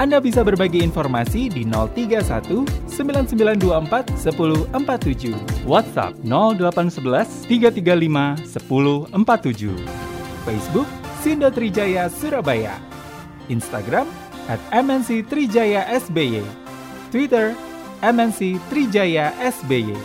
Anda bisa berbagi informasi di 031-9924-1047, WhatsApp 0811-335-1047, Facebook Sindotrijaya Surabaya, Instagram @MNC Trijaya SBY, Twitter @MNC Trijaya SBY.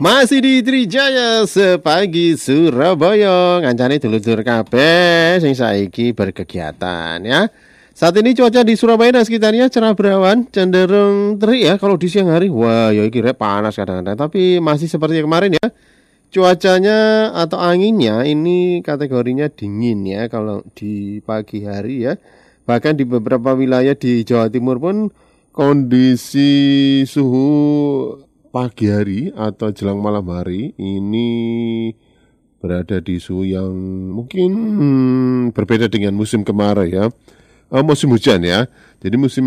Masih di Trijaya Sepagi Surabaya, ngancane dulur-dulur kabeh sing saiki berkegiatan ya. Saat ini cuaca di Surabaya dan sekitarnya cerah berawan, cenderung terik ya. Kalau di siang hari, wah ya kira panas kadang-kadang. Tapi masih seperti kemarin ya. Cuacanya atau anginnya ini kategorinya dingin ya kalau di pagi hari ya. Bahkan di beberapa wilayah di Jawa Timur pun kondisi suhu pagi hari atau jelang malam hari ini berada di suhu yang mungkin berbeda dengan musim kemarau ya. Musim hujan ya. Jadi musim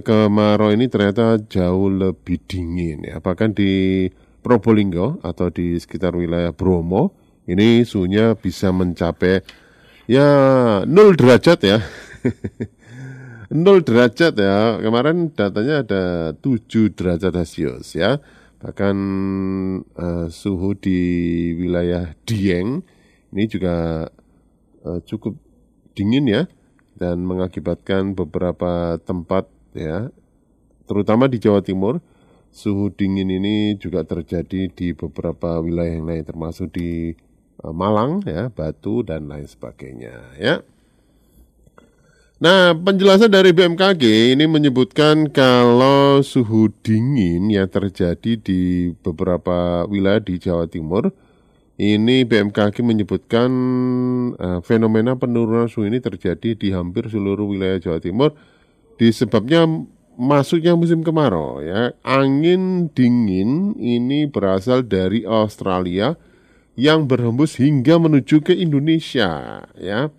kemarau ini ternyata jauh lebih dingin ya. Bahkan di Probolinggo atau di sekitar wilayah Bromo ini suhunya bisa mencapai ya 0 derajat ya. 0 derajat ya. Kemarin datanya ada 7 derajat Celsius ya. Bahkan suhu di wilayah Dieng ini juga cukup dingin ya, dan mengakibatkan beberapa tempat ya, terutama di Jawa Timur, suhu dingin ini juga terjadi di beberapa wilayah yang lain, termasuk di Malang ya, Batu dan lain sebagainya ya. Nah, penjelasan dari BMKG ini menyebutkan kalau suhu dingin yang terjadi di beberapa wilayah di Jawa Timur, ini BMKG menyebutkan fenomena penurunan suhu ini terjadi di hampir seluruh wilayah Jawa Timur. Disebabnya masuknya musim kemarau ya. Angin dingin ini berasal dari Australia yang berhembus hingga menuju ke Indonesia ya.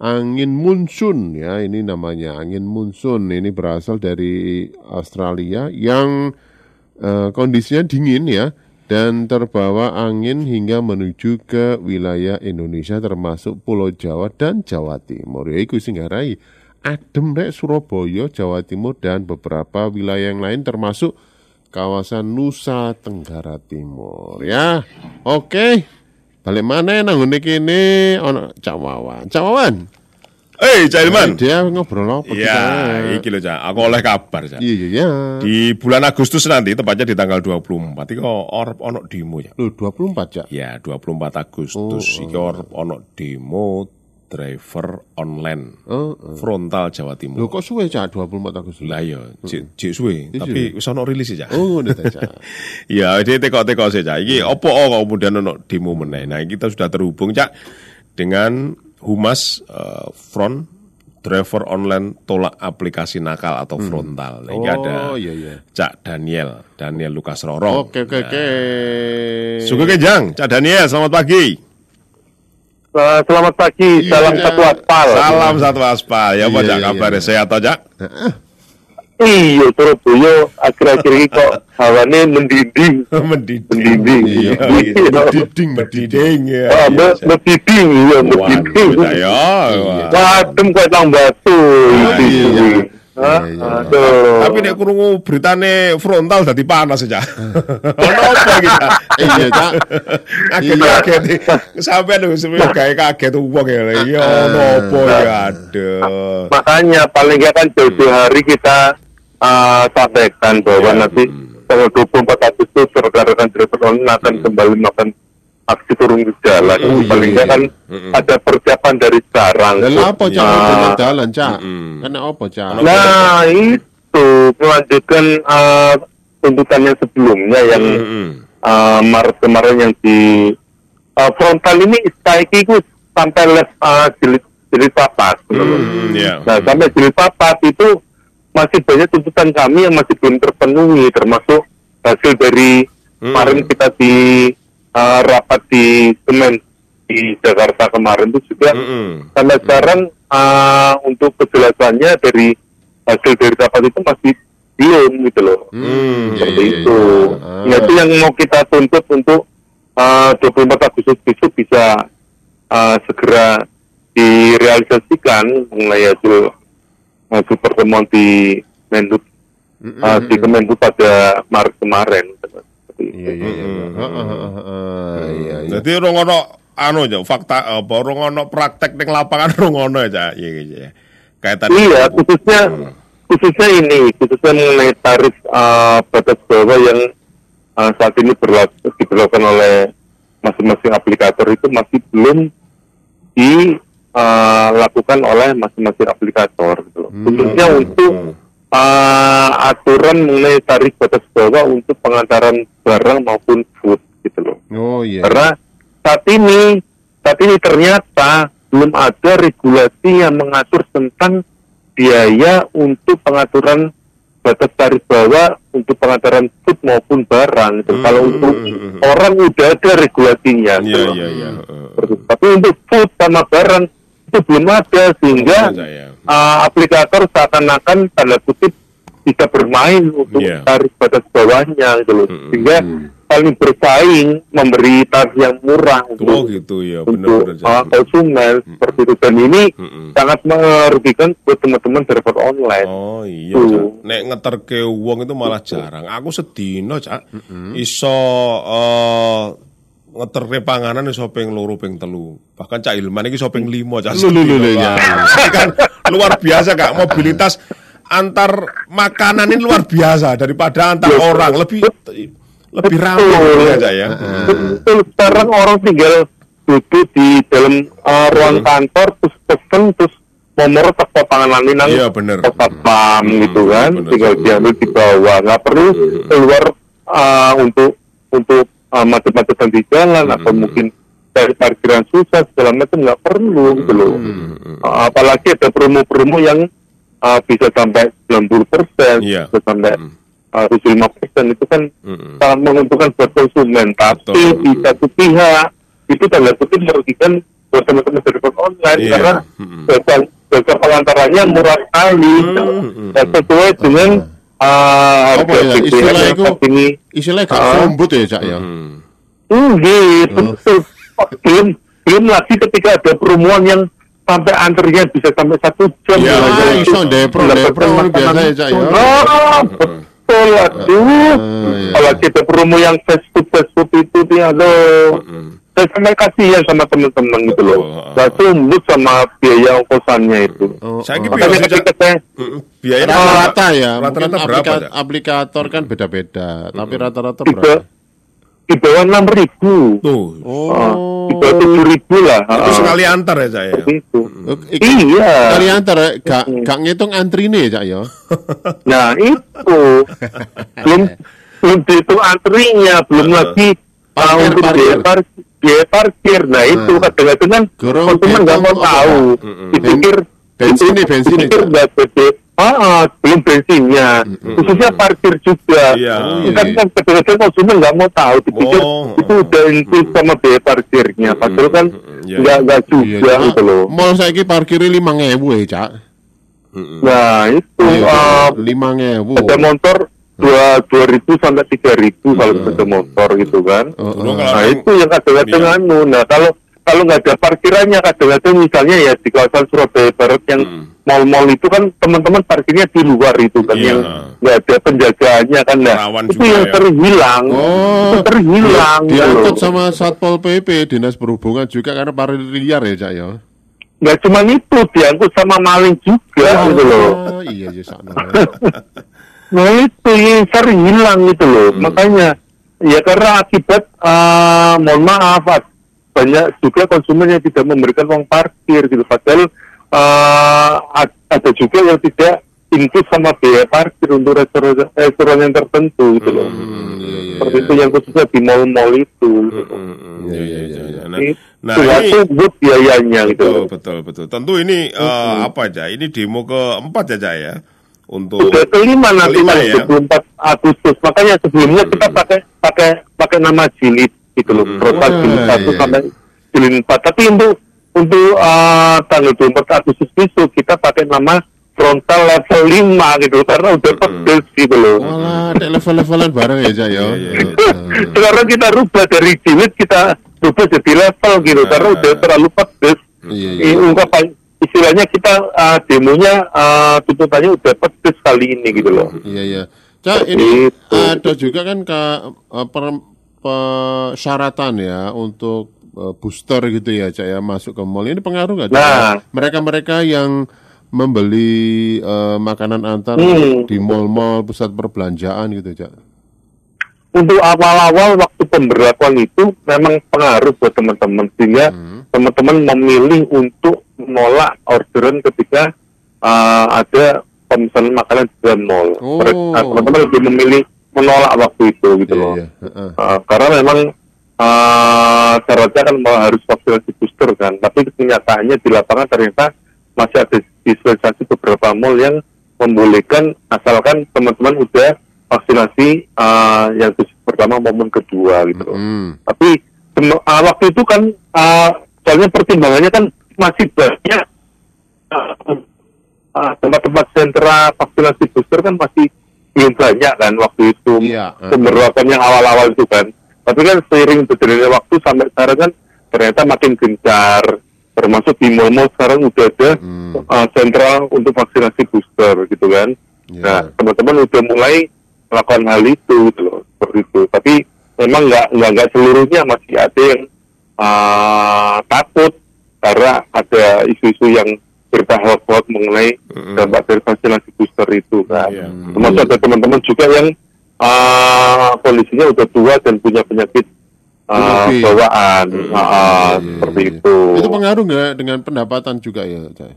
Angin monsun ya, ini namanya angin monsun, ini berasal dari Australia yang kondisinya dingin ya, dan terbawa angin hingga menuju ke wilayah Indonesia termasuk Pulau Jawa dan Jawa Timur. Ya iku sing ngarai adem rek Surabaya, Jawa Timur dan beberapa wilayah yang lain termasuk kawasan Nusa Tenggara Timur ya. Oke. Balik maneh nang ngene kene ana Cak Wawan. Cak Wawan. Eh, hey, Cailman. Dia ngobrol apa kita? Ya, iki lho, Cak. Aku oleh kabar, Cak. Iya. Di bulan Agustus nanti, tepatnya di tanggal 24, iki arep ana demo, Cak. Lho, 24, Cak? Ya, 24 Agustus iki arep ana demo driver online. Frontal Jawa Timur. Lho, kok suwe, Cak, 24 Agustus? Lah iya, jek suwe, tapi wis ana rilis, Cak. Oh, ngono ta, Cak. Ya, iki teko-teko sih, Cak. Iki opo kok kemudian ana demo meneh. Nah, kita sudah terhubung, Cak, dengan Humas Front Driver Online Tolak Aplikasi Nakal atau Frontal. Nah, ini ada Cak Daniel Lukas Roro. Oke. Sugeng Kenjang, Cak Daniel, selamat pagi. Selamat pagi, salam satu aspal. Salam satu aspal. Ya apa Cak, kabarnya sehat toh Cak? Iya, Surabaya akhir-akhir ini kok hawane mendiding. Mendiding. Wadem kok nang Batu. Tapi nek krungu beritane Frontal dadi panas ya. Ono apa iki? Iya, Cak. Kaget. Sampeyan wis gawe kaget wong ya. Ono apa ya? Aduh. Makanya paling gak kan jauh hari kita sampaikan bahwa nanti tanggal 24 Agustus rekan-rekan driver online akan kembali melakukan aksi turun ke jalan. Paling gak kan ada persiapan dari sekarang. Lah apa jalan jalan Cak? Karena apa Cak? Nah itu melanjutkan tuntutan yang sebelumnya yang Maret kemarin yang di Frontal ini saiki ku sampai jilid 4. Nah sampai jilid 4 itu masih banyak tuntutan kami yang masih belum terpenuhi, termasuk hasil dari kemarin kita di rapat di Kemen di Jakarta kemarin itu juga sampai sekarang untuk kejelasannya dari hasil dari rapat itu masih belum gitu loh. Seperti itu. Ya, itu yang mau kita tuntut untuk 24 Agustus besok bisa segera direalisasikan mengenai hasil pertemuan di Menhub di Kemenhub pada Maret kemarin. Iya. Jadi rongono anu aja fakta apa rongono praktek ning lapangan rongono aja ya. Kaitan iya khususnya ini khususnya mengenai tarif batas bawah yang saat ini diberlakukan oleh masing-masing aplikator itu masih belum dilakukan oleh masing-masing aplikator gitu. Khususnya untuk aturan mengenai tarif batas bawah untuk pengantaran barang maupun food gitu loh. Oh iya. Yeah. Karena saat ini ternyata belum ada regulasi yang mengatur tentang biaya untuk pengaturan batas tarif bawah untuk pengantaran food maupun barang. Gitu. Kalau untuk orang udah ada regulasinya. Iya yeah, iya yeah, iya. Yeah. Tapi untuk food sama barang itu belum ada sehingga aplikator seakan-akan tanda kutip bisa bermain untuk tarif batas bawahnya gitu loh. Sehingga paling bersaing memberi tarif yang murah untuk konsumen seperti itu dan ini sangat merugikan buat teman-teman driver online. Oh iya. Nek ngeterke wong itu malah jarang. Aku sedino Cak. Iso ngeterke panganan iso ping 2 ping 3. Bahkan Cak Ilman iki iso ping 5 Cak. Kan luar biasa Kak mobilitas antar makanan ini luar biasa daripada antar orang lebih ramai aja ya. Betul sekarang orang tinggal duduk di dalam ruang kantor terus pesen terus nomor toko panganan ini nang satpam gitu kan bener, tinggal diambil di bawah nggak perlu keluar untuk macet-macetan di jalan atau mungkin dari parkiran susah segala macam nggak perlu gitu loh. Apalagi ada promo-promo yang bisa sampai 90%, bisa sampai 75% itu kan sangat menguntungkan buat konsumen. Tapi di satu pihak itu tanda kutip merugikan buat teman-teman service online karena harga pelantarannya murah sekali dan sesuai dengan istilahnya ini istilahnya gak ya Cak ya. Belum lagi ketika ada perumuan yang sampai antrinya bisa sampai 1 jam. Ya, iso depro biasa ya, Cak ya. Betul, aduh. Kalau kita promo yang fast food itu dia saya sampai kasihan sama teman-teman gitu loh. Saya sumbut sama biaya ongkosannya itu. Saya biaya rata ya. Rata-rata berapa? Aplikator kan beda-beda, tapi rata-rata berapa? Di bawah 6.000. Di bawah 7.000 lah. Itu sekali antar ya Cak ya. Iya. Sekali antar gak ngitung antrine ya Cak ya. Nah itu belum dihitung antrinya, belum lagi untuk biaya parkir. Nah itu kadang-kadang kan konsumen gak mau tahu. Dipikir bensin belum bensinnya, khususnya parkir juga. Kan kadang-kadang konsumen nggak mau tahu, dipikir itu udah include sama biaya parkirnya. Padahal kan nggak juga gitu loh. Mal saya ini parkirnya 5.000 ya Cak. Nah itu 5.000. Ada motor 2.000 sampai 3.000 kalau ada motor gitu kan. Nah itu yang kadang-kadang anu. Nah kalau nggak ada parkirannya kadang-kadang misalnya ya di kawasan Surabaya Barat yang mal-mal itu kan teman-teman parkirnya di luar itu kan yang nggak ada penjagaannya kan nah itu yang terhilang diangkut sama Satpol PP Dinas Perhubungan juga karena parkir liar ya Cak ya nggak cuma itu diangkut sama maling juga gitu loh iya sama nah itu yang terhilang gitu loh makanya ya karena akibat mohon maaf banyak juga konsumen yang tidak memberikan uang parkir gitu padahal ada juga yang tidak include sama biaya parkir untuk restoran yang tertentu gitu loh. Seperti itu yang khususnya di mall-mall itu. Iya. Nah, ini buat biayanya gitu. Betul. Tentu ini apa aja? Ini demo keempat aja ya. Untuk sudah kelima nanti ya. 24 Agustus. Makanya sebelumnya kita pakai nama jilid gitu loh. Program jilid 1 sampai di lini 4. Tapi untuk tanggal 24 Agustus besok kita pakai nama Frontal level 5 gitu, karena udah pedes gitu loh. Walah, ada level-levelan bareng ya, Cak ya. Sekarang kita rubah dari jilid, kita rubah jadi level gitu, karena udah terlalu pedes. Iya. Ungkapan istilahnya kita demonya tuntutannya udah pedes kali ini gitu loh. Iya. Cak, ini gitu. Ada juga kan persyaratan ya untuk booster gitu ya, Cak ya, masuk ke mall. Ini pengaruh nggak? Nah, mereka-mereka yang membeli makanan antar di mal-mal pusat perbelanjaan gitu, Cak. Untuk awal-awal waktu pemberlakuan itu memang pengaruh buat teman-teman, sehingga teman-teman memilih untuk menolak orderan ketika ada pemesanan makanan di dalam mal. Teman-teman lebih memilih menolak waktu itu gitu loh. Karena memang caranya kan harus vaksinasi booster kan, tapi kenyataannya di lapangan ternyata masih ada dispensasi beberapa mal yang membolehkan asalkan teman-teman udah vaksinasi yang dosis pertama maupun kedua gitu. Tapi waktu itu kan soalnya pertimbangannya kan masih banyak tempat-tempat sentra vaksinasi booster kan masih belum banyak kan waktu itu pemberlakuan yang awal-awal itu kan. Tapi kan seiring berjalannya waktu sampai sekarang kan ternyata makin gencar. Termasuk di mal-mal sekarang udah ada sentral untuk vaksinasi booster gitu kan. Nah, teman-teman udah mulai melakukan hal itu gitu loh, seperti itu. Tapi memang nggak seluruhnya, masih ada yang takut karena ada isu-isu yang bertahap-tahap mengenai dampak dari vaksinasi booster itu kan. Termasuk ada teman-teman juga yang kondisinya udah tua dan punya penyakit bawaan, seperti itu. Itu pengaruh nggak dengan pendapatan juga ya, Cak?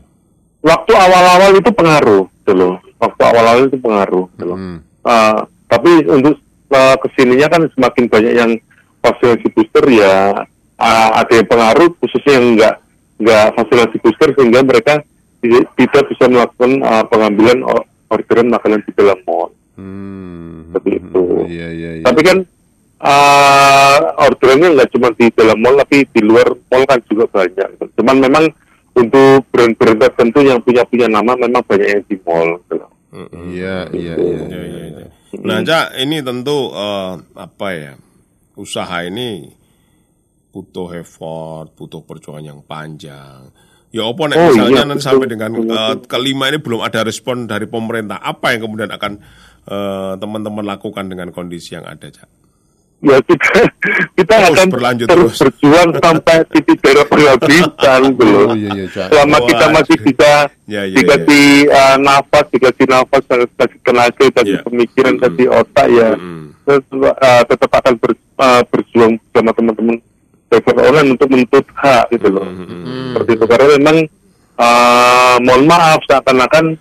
Waktu awal-awal itu pengaruh, dulu. Tapi untuk kesininya kan semakin banyak yang vaksinasi booster ya, ada yang pengaruh, khususnya yang nggak vaksinasi booster, sehingga mereka tidak bisa melakukan pengambilan orderan makanan di dalam mall. Seperti itu. Iya. Tapi kan orderannya nggak cuma di dalam mall, tapi di luar mall kan juga banyak. Cuman memang untuk brand-brand tertentu yang punya nama memang banyak yang di mall. Iya. Nah, Cak, ini tentu usaha ini butuh effort, butuh perjuangan yang panjang. Ya, apa nih misalnya sampai dengan kelima ini belum ada respon dari pemerintah. Apa yang kemudian akan teman-teman lakukan dengan kondisi yang ada, Cak? Ya, kita akan terus berjuang sampai titik darah penghabisan belum. Selama kita masih bisa dikasih nafas, kasih tenaga, kasih pemikiran, kasih otak ya. Terus tetap akan berjuang sama teman-teman driver online untuk menuntut hak gitu loh. Seperti itu, karena memang mohon maaf seakan-akan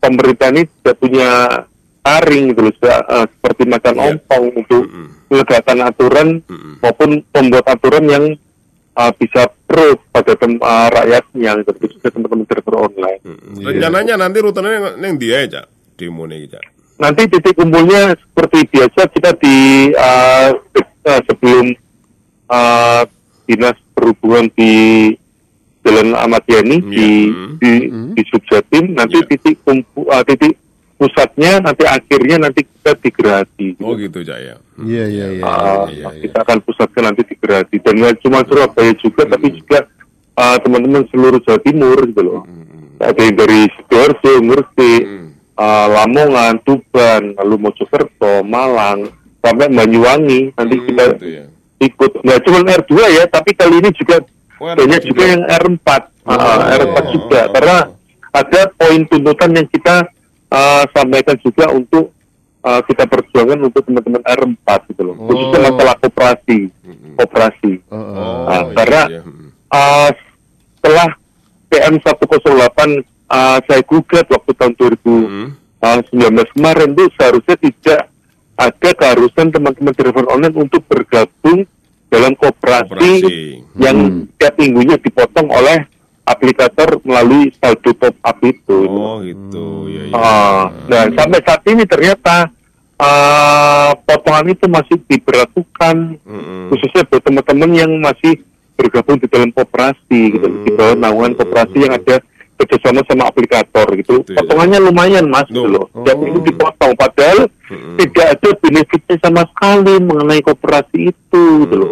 pemerintah ini tidak punya taring gitu loh, seperti makan ompong untuk menegakkan aturan maupun membuat aturan yang bisa pro pada rakyatnya, khususnya teman-teman driver online. Rencananya nanti rutannya yang dia aja demo nih, Cak. Nanti titik kumpulnya seperti biasa kita di sebelum dinas perhubungan di Jalan Ahmad Yani di Subjatim. Nanti titik pusatnya nanti kita di Gerhadi. Oh gitu, Cak ya. Iya. Kita akan pusatkan nanti di Gerhadi. Dan nggak cuma Surabaya juga, tapi juga teman-teman seluruh Jawa Timur gitu loh. Ada yang dari Sidoarjo, Gresik, Lamongan, Tuban, lalu Mojokerto, Malang, sampai Banyuwangi. Nanti kita ikut. Nggak cuma R2 ya, tapi kali ini juga banyak juga yang R4. R4 juga. Karena ada poin tuntutan yang kita sampaikan juga untuk kita perjuangan untuk teman-teman R4 gitu loh, khususnya masalah koperasi. Karena setelah PM108 saya gugat waktu tahun 2019 kemarin itu seharusnya tidak ada keharusan teman-teman driver online untuk bergabung dalam koperasi. Yang tiap minggunya dipotong oleh aplikator melalui saldo top up itu. Oh gitu, ya. Dan sampai saat ini ternyata potongan itu masih diberlakukan, khususnya buat teman-teman yang masih bergabung di dalam koperasi gitu, di bawah naungan koperasi yang ada kerjasama sama aplikator gitu, potongannya lumayan mas gitu loh, dan itu dipotong padahal tidak ada benefitnya sama sekali mengenai koperasi itu gitu loh,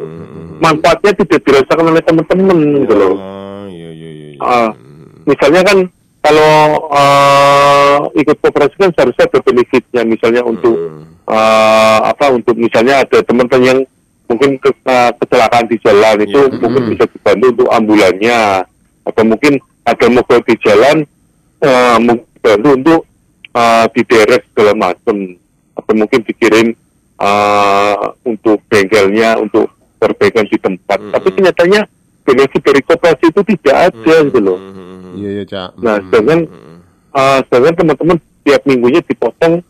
manfaatnya tidak dirasakan oleh teman-teman gitu loh. Misalnya kan kalau ikut koperasi kan seharusnya ada benefitnya, misalnya untuk untuk misalnya ada teman-teman yang mungkin kecelakaan di jalan itu mungkin bisa dibantu untuk ambulannya, atau mungkin ada mogok di jalan dibantu untuk diderek segala macam, atau mungkin dikirim untuk bengkelnya untuk perbaikan di tempat. Tapi kenyataannya benefit dari koperasi itu tidak ada gitu loh. Iya, Cak. Nah, sedangkan teman-teman tiap minggunya dipotong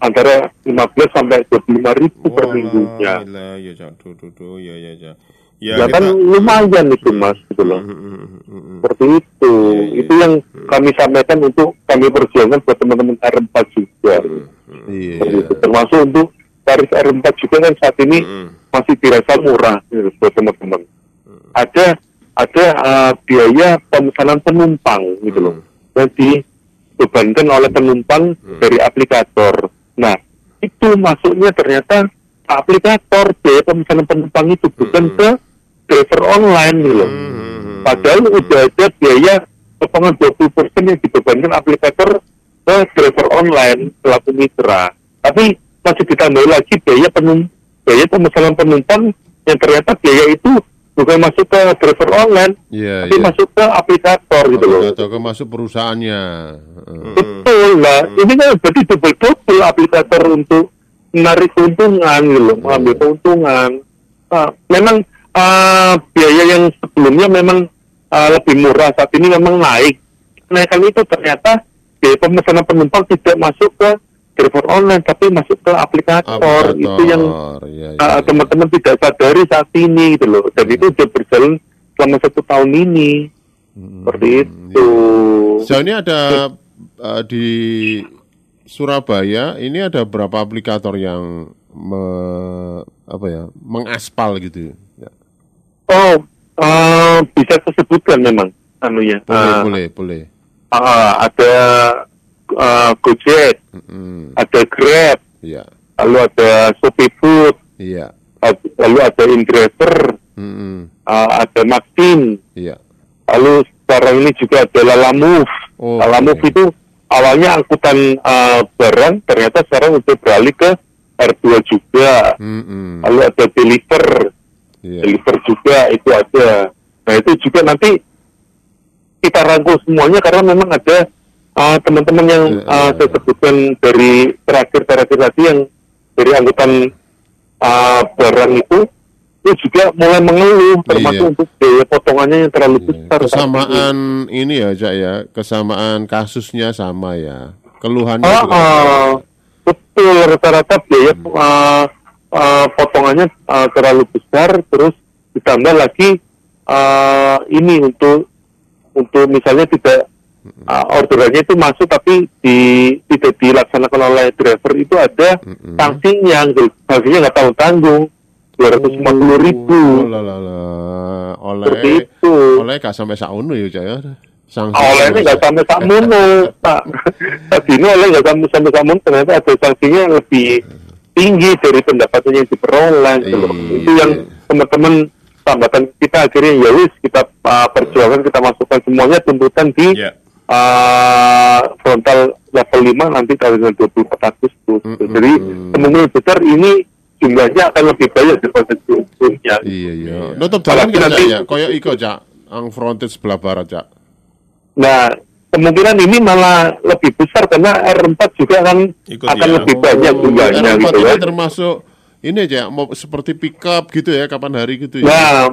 antara 15 sampai 25 ribu per minggunya. Iya, Cak. Iya, Cak. Ya kan lumayan itu mas gitu loh, seperti itu. Itu yang kami sampaikan untuk kami perjuangkan buat teman-teman R4 juga. Termasuk untuk tarif R4 juga kan saat ini masih dirasa murah gitu, buat teman-teman. Ada biaya pemesanan penumpang gitu loh, yang dibebankan oleh penumpang dari aplikator. Nah itu masuknya ternyata aplikator biaya pemesanan penumpang itu, bukan ke driver online nih loh. Padahal udah ada biaya potongan 20% yang dibebankan aplikator ke driver online pelaku mitra. Tapi masih ditambah lagi biaya pemesanan penumpang yang ternyata biaya itu bukan masuk ke driver online, tapi masuk ke aplikator gitu loh. Atau ke masuk perusahaannya. Betul lah. Ini kan berarti double aplikator untuk menarik keuntungan gitu loh, mengambil keuntungan. Memang biaya yang sebelumnya memang lebih murah, saat ini memang naik. Kenaikan itu ternyata biaya pemesanan penumpang tidak masuk ke driver online, tapi masuk ke aplikator. Itu yang teman-teman tidak sadari saat ini gitu loh. Dan itu sudah berjalan selama 1 tahun ini. Seperti itu. Sejauh ini ada di Surabaya ini ada berapa aplikator yang mengaspal gitu? Bisa disebutkan memang anunya. Boleh. Ada Gojet, ada Grab, lalu ada Shopee Food, lalu ada InDriver, ada Maxim, lalu sekarang ini juga ada Lalamufl. Lalamufl itu awalnya angkutan barang, ternyata sekarang udah beralih ke R2 juga. Lalu ada Pelipper juga itu ada. Nah itu juga nanti kita rangkul semuanya, karena memang ada teman-teman yang saya sebutkan dari terakhir tadi yang dari angkutan barang itu juga mulai mengeluh, termasuk untuk biaya potongannya yang terlalu besar. Kesamaan ini ya Cak ya, kesamaan kasusnya sama ya, keluhannya betul, rata-rata biaya potongannya terlalu besar, terus ditambah lagi ini untuk misalnya tidak orderannya itu masuk tapi tidak dilaksanakan oleh driver, itu ada sanksinya, sanksinya nggak tanggung-tanggung 250.000 seperti itu. Oleh gak sampai saunu ya Cak ya, olehnya gak sampai saunu Pak. Tadi ini oleh gak sampai saunu ternyata ada sanksinya yang lebih tinggi dari pendapatan yang diperoleh. Itu yang teman-teman tambatan kita akhirnya ya wis kita perjuangkan, kita masukkan semuanya tuntutan di frontal level 5 nanti tanggal 24 Agustus. Jadi kemungkinan besar ini jumlahnya akan lebih banyak daripada jumlahnya. Iya. Nutup jalan kan nanti ya, koyok iko Cak, ang frontage sebelah barat Cak. Nah, kemungkinan ini malah lebih besar karena R4 juga akan lebih banyak jumlahnya gitu ya. R4 termasuk ini aja mau seperti pick up gitu ya, kapan hari gitu ya. Nah,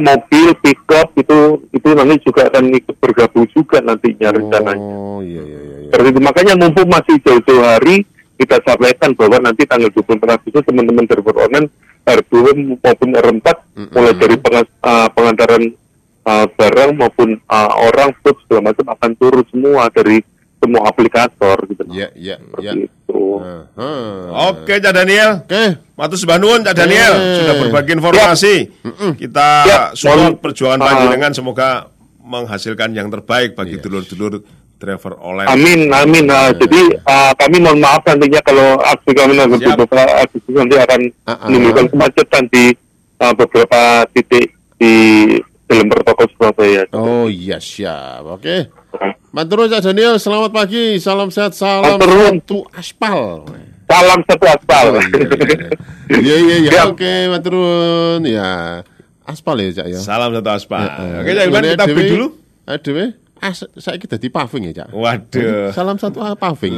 mobil pick up itu nanti juga akan ikut bergabung juga nantinya rencananya. Iya. Makanya mumpung masih jauh-jauh hari, kita sampaikan bahwa nanti tanggal 24 Agustus teman-teman driver online R2 maupun R4 mulai dari pengantaran barang maupun orang, food segala macam akan turun semua dari semua aplikator gitu. Iya, iya, iya. Oke, Cak Daniel. Oke. Matur suwun nuwun Cak Daniel sudah berbagi informasi. Ya. Kita support perjuangan panjenengan, semoga menghasilkan yang terbaik bagi dulur-dulur driver online. Amin, amin. Jadi kami mohon maaf nantinya kalau aksi kami nanti akan menimbulkan kemacetan di beberapa titik di Pelipper Toko Surabaya. Oh iya, siap. Oke. Matur nuwun Cak Daniel, selamat pagi, salam sehat, salam satu aspal. Salam satu aspal. Iya iya iya. Oke, matur nuwun ya. Aspal ya Cak ya. Salam satu aspal. Oke, Cak Iban kita break dulu. Aduh, saiki dadi paving ya Cak. Waduh. Salam satu paving.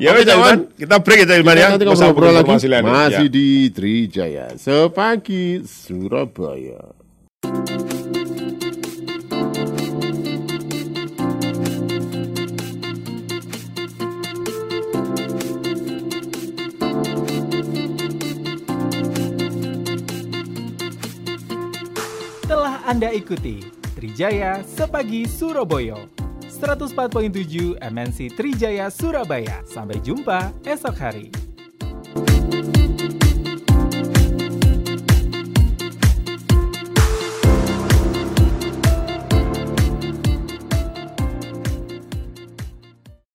Ya wes Cak Iban, kita break ya Cak Iban ya. Nanti ngobrol lagi. Masih di Trijaya Sepagi Surabaya. Telah Anda ikuti Trijaya Sepagi Surabaya 104.7 MNC Trijaya Surabaya. Sampai jumpa esok hari.